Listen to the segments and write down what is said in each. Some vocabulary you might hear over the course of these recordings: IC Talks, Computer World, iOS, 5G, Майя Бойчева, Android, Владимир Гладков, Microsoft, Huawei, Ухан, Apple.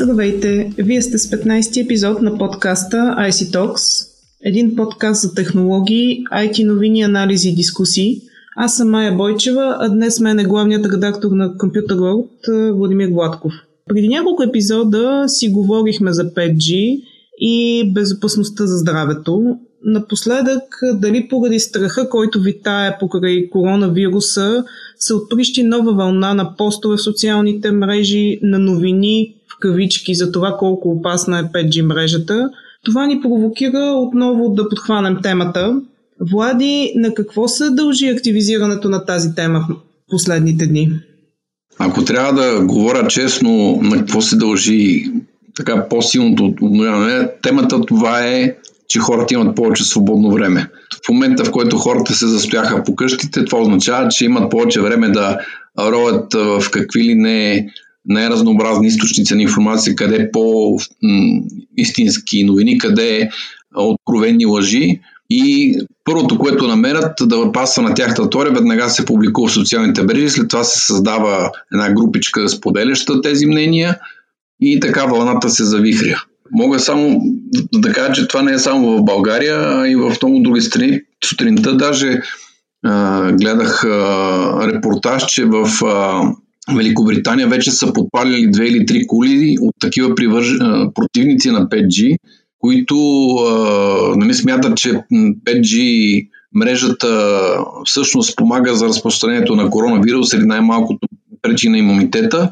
Здравейте! Вие сте с 15-ти епизод на подкаста IC Talks, един подкаст за технологии, IT новини, анализи и дискусии. Аз съм Майя Бойчева, а днес мен е главният редактор на Computer World Владимир Гладков. Преди няколко епизода си говорихме за 5G и безопасността за здравето. Напоследък, дали поради страха, който витае покрай коронавируса, се отприщи нова вълна на постове в социалните мрежи, на новини в кавички за това колко опасна е 5G мрежата. Това ни провокира отново да подхванем темата. Влади, на какво се дължи активизирането на тази тема в последните дни? Ако трябва да говоря честно на какво се дължи така по-силното обновяване, темата това е, че хората имат повече свободно време. В момента, в който хората се застояха по къщите, това означава, че имат повече време да ровят в какви ли най-разнообразни източници на информация, къде по-истински новини, къде откровени лъжи. И първото, което намерят да пасва на тяхната теория, веднага се публикува в социалните мрежи, след това се създава една групичка споделяща тези мнения и така вълната се завихря. Мога само да кажа, че това не е само в България, а и в много други страни. Сутринта даже гледах репортаж, че в Великобритания вече са подпалили 2 или 3 коли от такива противници на 5G, които не смятат, че 5G мрежата всъщност помага за разпространението на коронавирус или най-малкото пречи на имунитета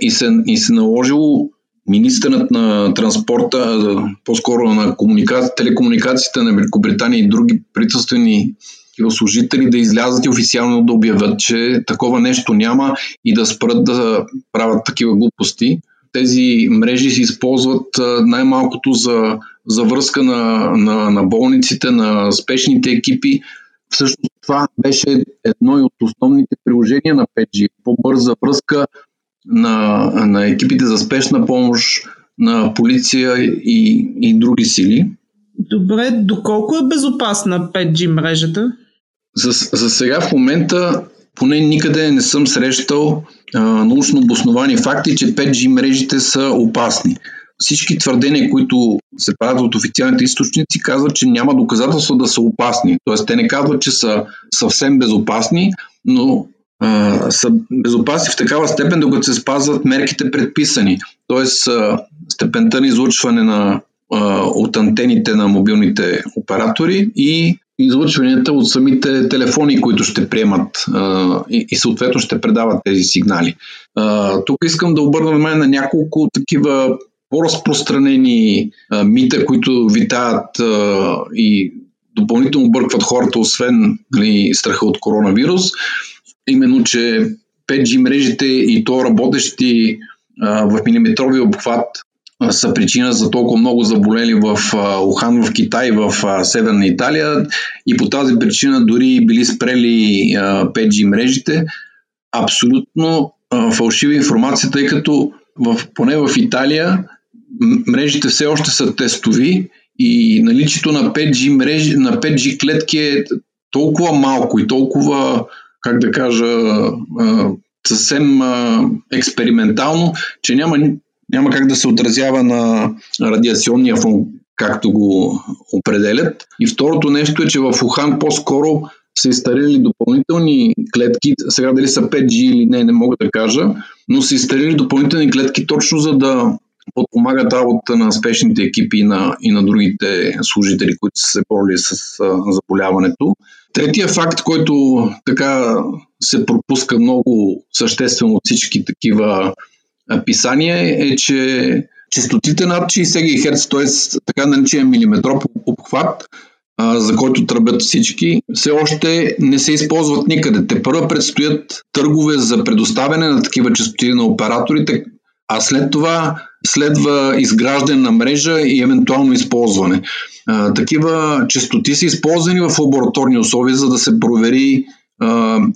и се наложило министърът на транспорта, по-скоро на телекомуникациите на Великобритания и други правителствени служители да излязат и официално да обявят, че такова нещо няма и да спрат да правят такива глупости. Тези мрежи се използват най-малкото за връзка на болниците, на спешните екипи. Всъщност това беше едно и от основните приложения на 5G. По-бърза връзка на екипите за спешна помощ, на полиция и други сили. Добре, доколко е безопасна 5G мрежата? За сега в момента поне никъде не съм срещал научно обосновани факти, че 5G мрежите са опасни. Всички твърдения, които се правят от официалните източници, казват, че няма доказателства да са опасни. Тоест, те не казват, че са съвсем безопасни, но са безопасни в такава степен, докато се спазват мерките предписани. Тоест, степента на излъчване от антените на мобилните оператори и излъчванията от самите телефони, които ще приемат и съответно ще предават тези сигнали. Тук искам да обърна внимание на няколко такива по-разпространени мита, които витаят и допълнително бъркват хората, освен страха от коронавирус. Именно, че 5G мрежите и то работещи в милиметрови обхват са причина за толкова много заболели в Ухан, в Китай, в Северна Италия и по тази причина дори били спрели 5G мрежите. Абсолютно фалшива информация, тъй като поне в Италия мрежите все още са тестови и наличието на 5G мрежи, на 5G клетки е толкова малко и толкова, как да кажа, съвсем експериментално, че няма как да се отразява на радиационния фон, както го определят. И второто нещо е, че в Ухан по-скоро са изстарили допълнителни клетки, сега дали са 5G или не мога да кажа, но са изстарили допълнителни клетки точно за да подпомагат работата на спешните екипи и на другите служители, които са се борили с заболяването. Третия факт, който така се пропуска много съществено от всички такива писания, е, че честотите над 60 ГГц, т.е. така наречения милиметров обхват, за който тръбят всички, все още не се използват никъде. Тепърва предстоят търгове за предоставяне на такива честоти на операторите, а след това следва изграждане на мрежа и евентуално използване. Такива честоти са използвани в лабораторни условия, за да се провери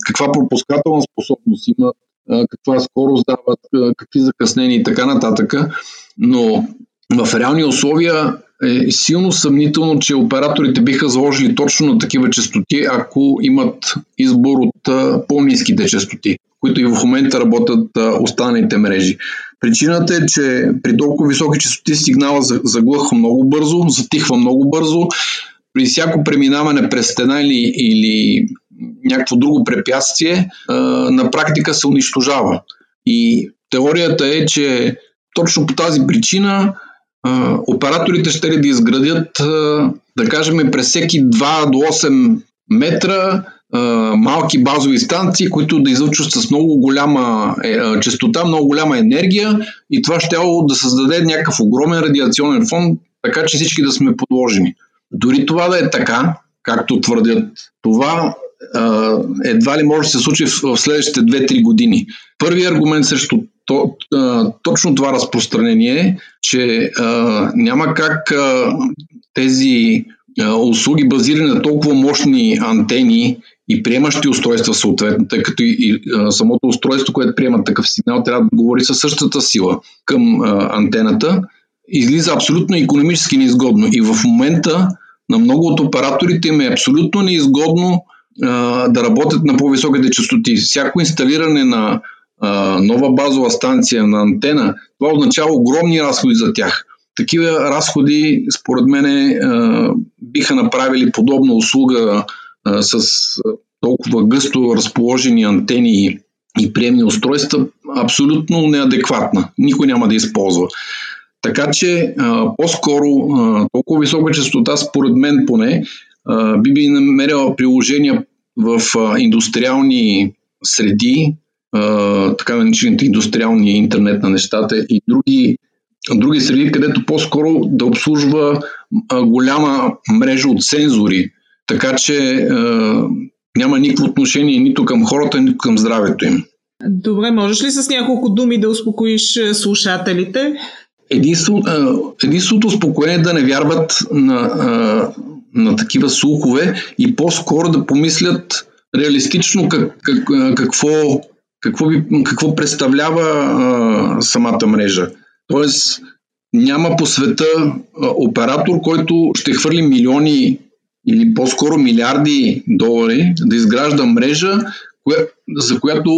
каква пропускателна способност има, каква скорост дават, какви закъснения и така нататък. Но в реални условия е силно съмнително, че операторите биха заложили точно на такива честоти, ако имат избор от по-ниските честоти, които и в момента работят останалите мрежи. Причината е, че при толкова високи честоти сигнала заглъхва много бързо, затихва много бързо. При всяко преминаване през стена или някакво друго препятствие, на практика се унищожава. И теорията е, че точно по тази причина операторите ще да изградят, да кажем, през всеки 2 до 8 метра малки базови станции, които да излъчват с много голяма честота, много голяма енергия, и това ще да създаде някакъв огромен радиационен фон, така че всички да сме подложени. Дори това да е така, както твърдят, това едва ли може да се случи в следващите 2-3 години. Първият аргумент срещу точно това разпространение е, че няма как тези услуги, базирани на толкова мощни антени и приемащи устройства съответно, тъй като и самото устройство, което приема такъв сигнал, трябва да говори със същата сила към антената, излиза абсолютно икономически неизгодно. И в момента на много от операторите им е абсолютно неизгодно да работят на по-високите частоти. Всяко инсталиране на нова базова станция, на антена, това означава огромни разходи за тях. Такива разходи, според мен, биха направили подобна услуга с толкова гъсто разположени антени и приемни устройства абсолютно неадекватна. Никой няма да използва. Така че по-скоро толкова висока частота, според мен поне, би намерила приложения в индустриални среди, така наречените индустриални интернет на нещата и други среди, където по-скоро да обслужва голяма мрежа от сензори, така че няма никакво отношение нито към хората, нито към здравето им. Добре, можеш ли с няколко думи да успокоиш слушателите? Единственото успокоение е да не вярват на такива слухове и по-скоро да помислят реалистично какво представлява самата мрежа. Тоест няма по света оператор, който ще хвърли милиони или по-скоро милиарди долари да изгражда мрежа, за която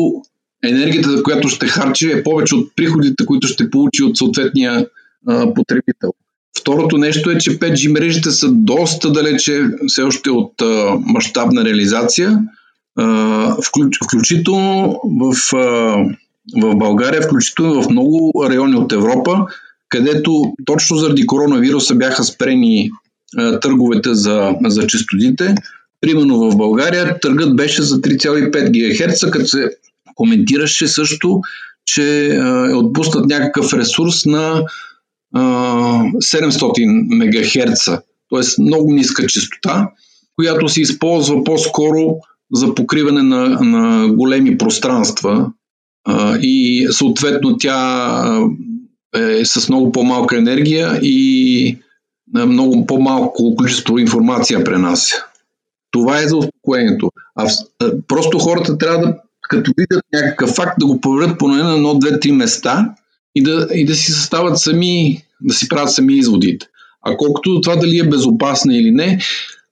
енергията, за която ще харчи, е повече от приходите, които ще получи от съответния потребител. Второто нещо е, че 5G мрежите са доста далече все още от мащабна реализация, включително в България, включително в много райони от Европа, където точно заради коронавируса бяха спрени търговете за честотите. Примерно в България търгът беше за 3,5 ГГц, като се коментираше също, че е отпуснат някакъв ресурс на 700 МГц, т.е. много ниска честота, която се използва по-скоро за покриване на големи пространства и съответно тя е с много по-малка енергия и много по-малко количество информация пренася. Това е за успокоението. Просто хората трябва да, като видят някакъв факт, да го проверят поне на 1-2-3 места и да си съставят сами, да си правят сами изводите. А колкото до това дали е безопасна или не,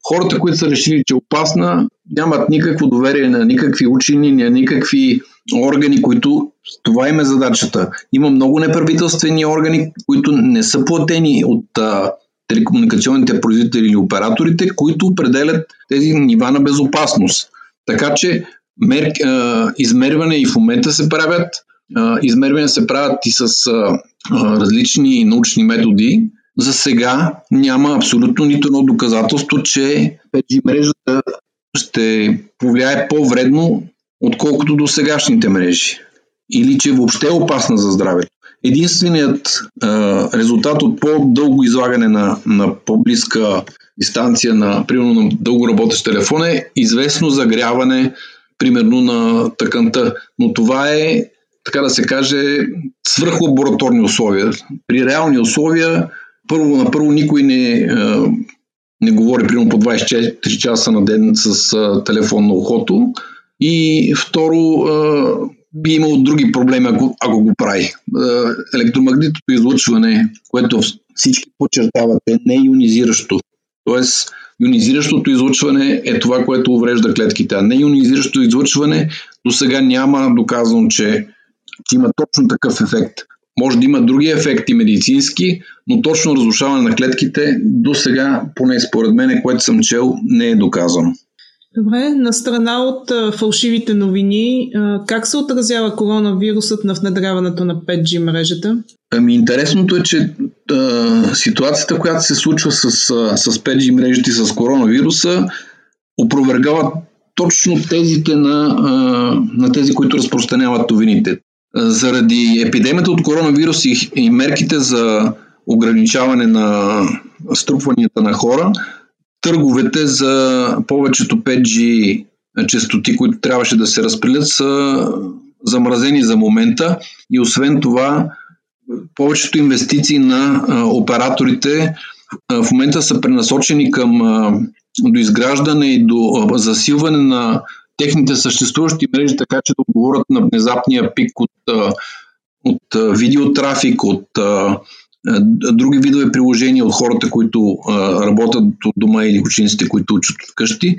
хората, които са решили, че е опасна, нямат никакво доверие на никакви учени, на никакви органи, които... Това им е задачата. Има много неправителствени органи, които не са платени от телекомуникационните производители или операторите, които определят тези нива на безопасност. Така че измервания и в момента се правят, измервания се правят и с различни научни методи. За сега няма абсолютно нито едно доказателство, че 5G мрежата ще повлияе по-вредно, отколкото до сегашните мрежи. Или че въобще е опасна за здравето. Единственият резултат от по-дълго излагане на по-близка дистанция, примерно на дълго работещ телефон, е известно загряване, примерно на тъканта. Но това е, така да се каже, свърх лабораторни условия. При реални условия, първо никой не говори примерно по 24 часа на ден с телефон на ухото. И второ, би имало други проблеми, ако го прави. Електромагнитното излъчване, което всички подчертават, е неионизиращо. Тоест, Ионизиращото излъчване е това, което уврежда клетките, а не ионизиращото излъчване до сега няма доказано, че има точно такъв ефект. Може да има други ефекти медицински, но точно разрушаване на клетките до сега, поне според мен, което съм чел, не е доказано. Добре, на страна от фалшивите новини, как се отразява коронавирусът на внедряването на 5G мрежата? Интересното е, че ситуацията, която се случва с 5G мрежите и с коронавируса, опровергава точно тезите на тези, които разпространяват новините. Заради епидемията от коронавирус и мерките за ограничаване на струпванията на хора, търговете за повечето 5G честоти, които трябваше да се разпределят, са замразени за момента и освен това повечето инвестиции на операторите в момента са пренасочени към доизграждане и до засилване на техните съществуващи мрежи, така че да отговорят на внезапния пик от видеотрафик, от други видове приложения, от хората, които работят от дома или учениците, които учат от къщи,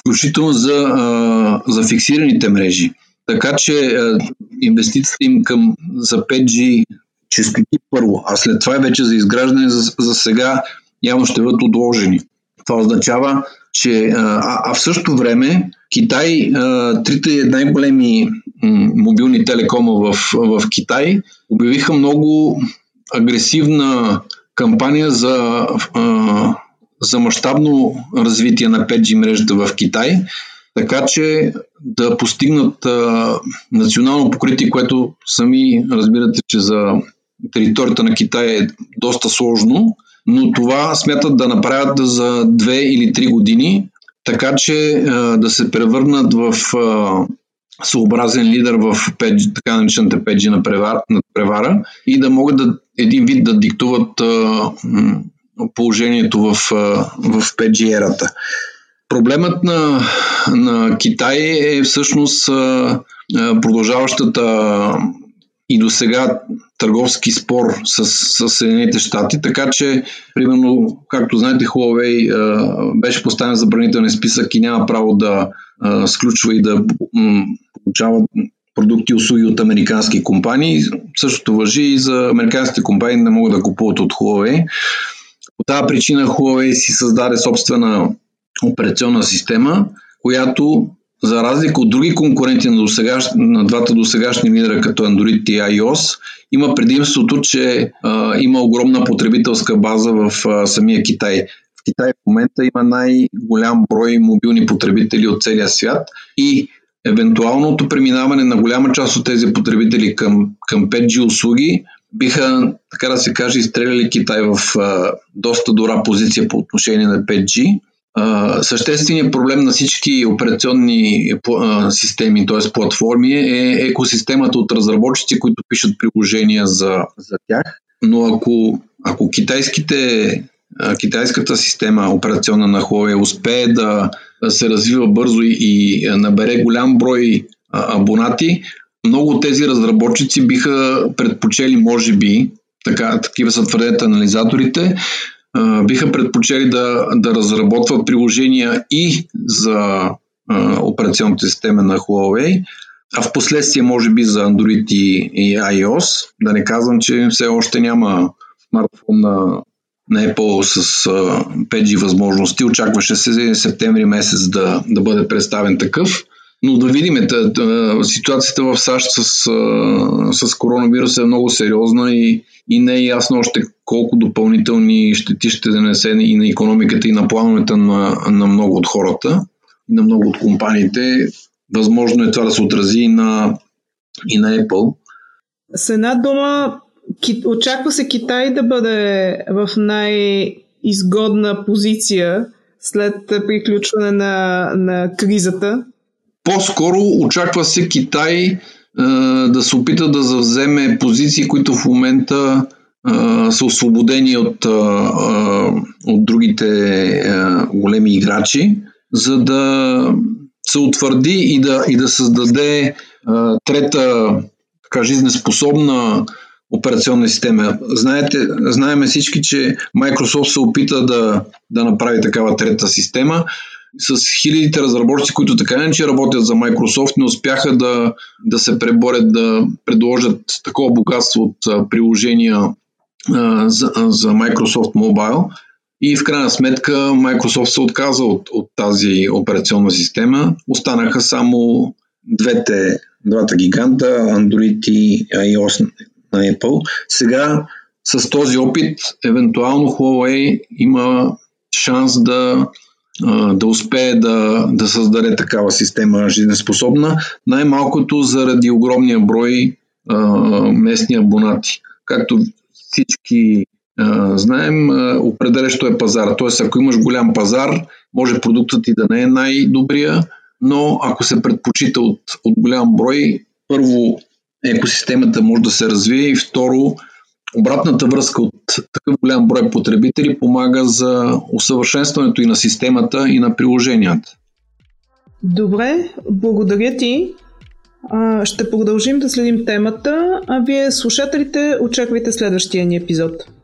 включително за фиксираните мрежи. Така че инвестициите им за 5G честоти първо, а след това вече за изграждане за сега явно ще бъдат отложени. Това означава, че в същото време Китай, трите най-големи мобилни телекома в Китай обявиха много агресивна кампания за мащабно развитие на 5G мрежата в Китай, така че да постигнат национално покритие, което сами разбирате, че за територията на Китай е доста сложно, но това смятат да направят за 2 или 3 години, така че да се превърнат в съобразен лидер в 5G, така наречената 5G на превара и да могат един вид да диктуват положението в 5G ерата. Проблемът на Китай е всъщност продължаващата и до сега търговски спор с Съединените щати, така че, примерно, както знаете, Huawei беше поставен в забранителен списък и няма право да сключва и да получава продукти и услуги от американски компании. Същото важи и за американските компании, не могат да купуват от Huawei. По тази причина Huawei си създаде собствена операционна система, която за разлика от други конкуренти на двата досегашни лидера, като Android и iOS, има предимството, че има огромна потребителска база в самия Китай. В Китай в момента има най-голям брой мобилни потребители от целия свят и евентуалното преминаване на голяма част от тези потребители към 5G услуги биха, така да се каже, изстреляли Китай в доста добра позиция по отношение на 5G. Същественият проблем на всички операционни системи, т.е. платформи, е екосистемата от разработчици, които пишат приложения за тях. Но ако китайската система операционна на Huawei успее да се развива бързо и набере голям брой абонати, много от тези разработчици биха предпочели, може би, такива са твърдят анализаторите, биха предпочели да разработват приложения и за операционната система на Huawei, а в последствие може би за Android и iOS. Да не казвам, че все още няма смартфон на Apple с 5G възможности. Очакваше се септември месец да бъде представен такъв. Но да видим, ситуацията в САЩ с коронавирус е много сериозна и не е ясно още колко допълнителни щети ще донесе и на икономиката, и на плановете на много от хората, и на много от компаниите. Възможно е това да се отрази и на Apple. С една дума, очаква се Китай да бъде в най-изгодна позиция след приключване на кризата. По-скоро очаква се Китай да се опита да завземе позиции, които в момента са освободени от другите големи играчи, за да се утвърди и да създаде трета жизнеспособна операционни системи. Знаем всички, че Microsoft се опита да направи такава трета система. С хилядите разработчици, които така иначе работят за Microsoft, не успяха да се преборят, да предложат такова богатство от приложения за Microsoft Mobile. И в крайна сметка Microsoft се отказа от тази операционна система. Останаха само двата гиганта, Android и iOS на Apple. Сега с този опит, евентуално Huawei има шанс да успее да създаде такава система жизнеспособна, най-малкото заради огромния брой местни абонати. Както всички знаем, определящо е пазара. Тоест, ако имаш голям пазар, може продуктът ти да не е най-добрия, но ако се предпочита от голям брой, първо екосистемата може да се развие и второ, обратната връзка от такъв голям брой потребители помага за усъвършенстването и на системата, и на приложенията. Добре, благодаря ти. Ще продължим да следим темата, а вие, слушателите, очаквайте следващия ни епизод.